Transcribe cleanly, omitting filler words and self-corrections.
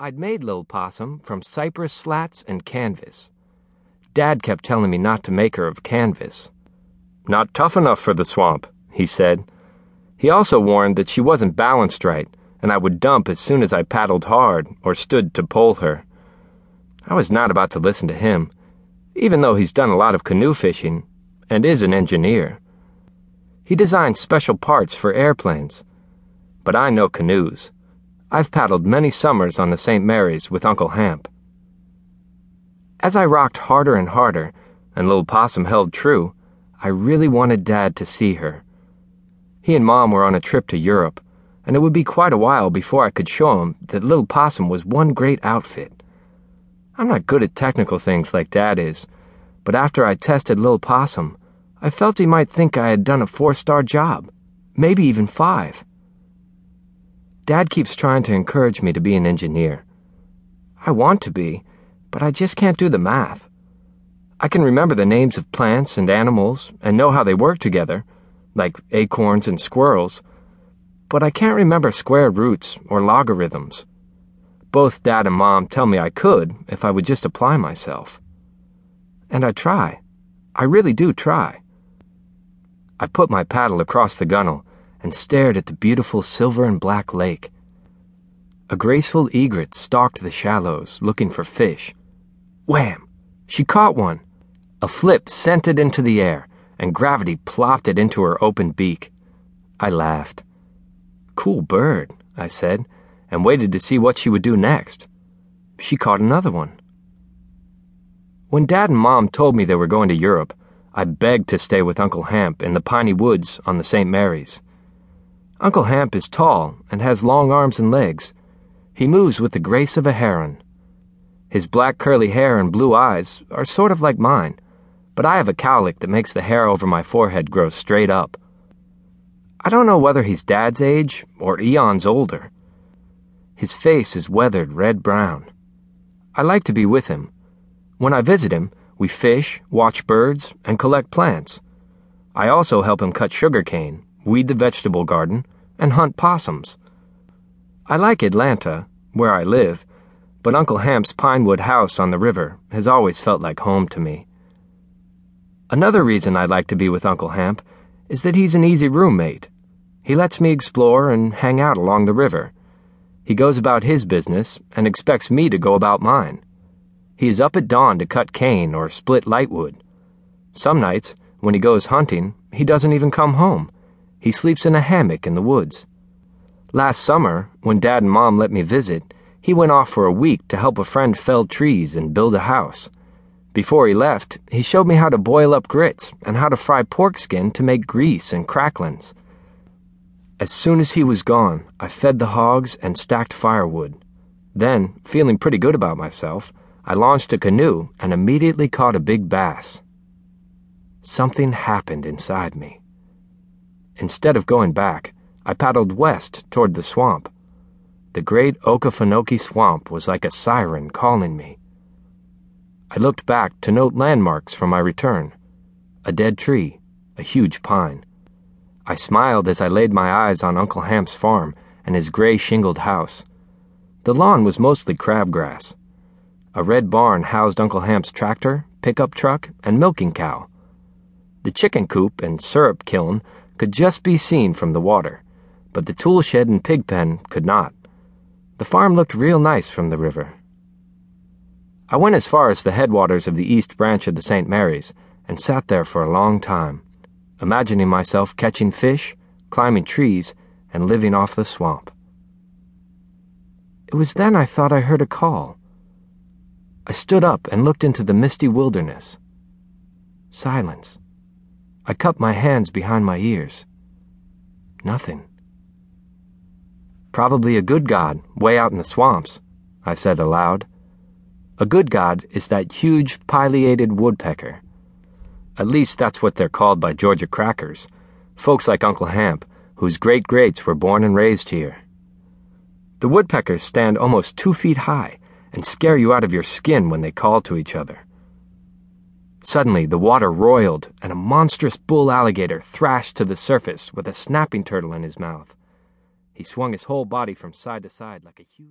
I'd made Lil Possum from cypress slats and canvas. Dad kept telling me not to make her of canvas. Not tough enough for the swamp, he said. He also warned that she wasn't balanced right, and I would dump as soon as I paddled hard or stood to pole her. I was not about to listen to him, even though he's done a lot of canoe fishing and is an engineer. He designs special parts for airplanes, but I know canoes. I've paddled many summers on the St. Mary's with Uncle Hamp. As I rocked harder and harder, and Lil Possum held true, I really wanted Dad to see her. He and Mom were on a trip to Europe, and it would be quite a while before I could show him that Lil Possum was one great outfit. I'm not good at technical things like Dad is, but after I tested Lil Possum, I felt he might think I had done a 4-star job, maybe even 5. Dad keeps trying to encourage me to be an engineer. I want to be, but I just can't do the math. I can remember the names of plants and animals and know how they work together, like acorns and squirrels, but I can't remember square roots or logarithms. Both Dad and Mom tell me I could if I would just apply myself. And I try. I really do try. I put my paddle across the gunnel and stared at the beautiful silver and black lake. A graceful egret stalked the shallows, looking for fish. Wham! She caught one. A flip sent it into the air, and gravity plopped it into her open beak. I laughed. "Cool bird," I said, and waited to see what she would do next. She caught another one. When Dad and Mom told me they were going to Europe, I begged to stay with Uncle Hamp in the piney woods on the St. Mary's. Uncle Hamp is tall and has long arms and legs. He moves with the grace of a heron. His black curly hair and blue eyes are sort of like mine, but I have a cowlick that makes the hair over my forehead grow straight up. I don't know whether he's Dad's age or eons older. His face is weathered red-brown. I like to be with him. When I visit him, we fish, watch birds, and collect plants. I also help him cut sugarcane, weed the vegetable garden, and hunt possums. I like Atlanta, where I live, but Uncle Hamp's Pinewood house on the river has always felt like home to me. Another reason I like to be with Uncle Hamp is that he's an easy roommate. He lets me explore and hang out along the river. He goes about his business and expects me to go about mine. He is up at dawn to cut cane or split lightwood. Some nights, when he goes hunting, he doesn't even come home. He sleeps in a hammock in the woods. Last summer, when Dad and Mom let me visit, he went off for a week to help a friend fell trees and build a house. Before he left, he showed me how to boil up grits and how to fry pork skin to make grease and cracklings. As soon as he was gone, I fed the hogs and stacked firewood. Then, feeling pretty good about myself, I launched a canoe and immediately caught a big bass. Something happened inside me. Instead of going back, I paddled west toward the swamp. The great Okefenokee Swamp was like a siren calling me. I looked back to note landmarks from my return. A dead tree, a huge pine. I smiled as I laid my eyes on Uncle Hamp's farm and his gray shingled house. The lawn was mostly crabgrass. A red barn housed Uncle Hamp's tractor, pickup truck, and milking cow. The chicken coop and syrup kiln could just be seen from the water, but the tool shed and pig pen could not. The farm looked real nice from the river. I went as far as the headwaters of the East Branch of the St. Mary's and sat there for a long time, imagining myself catching fish, climbing trees, and living off the swamp. It was then I thought I heard a call. I stood up and looked into the misty wilderness. Silence. I cupped my hands behind my ears. Nothing. "Probably a good God, way out in the swamps," I said aloud. A good God is that huge, pileated woodpecker. At least that's what they're called by Georgia crackers, folks like Uncle Hamp, whose great-greats were born and raised here. The woodpeckers stand almost 2 feet high and scare you out of your skin when they call to each other. Suddenly, the water roiled, and a monstrous bull alligator thrashed to the surface with a snapping turtle in his mouth. He swung his whole body from side to side like a huge...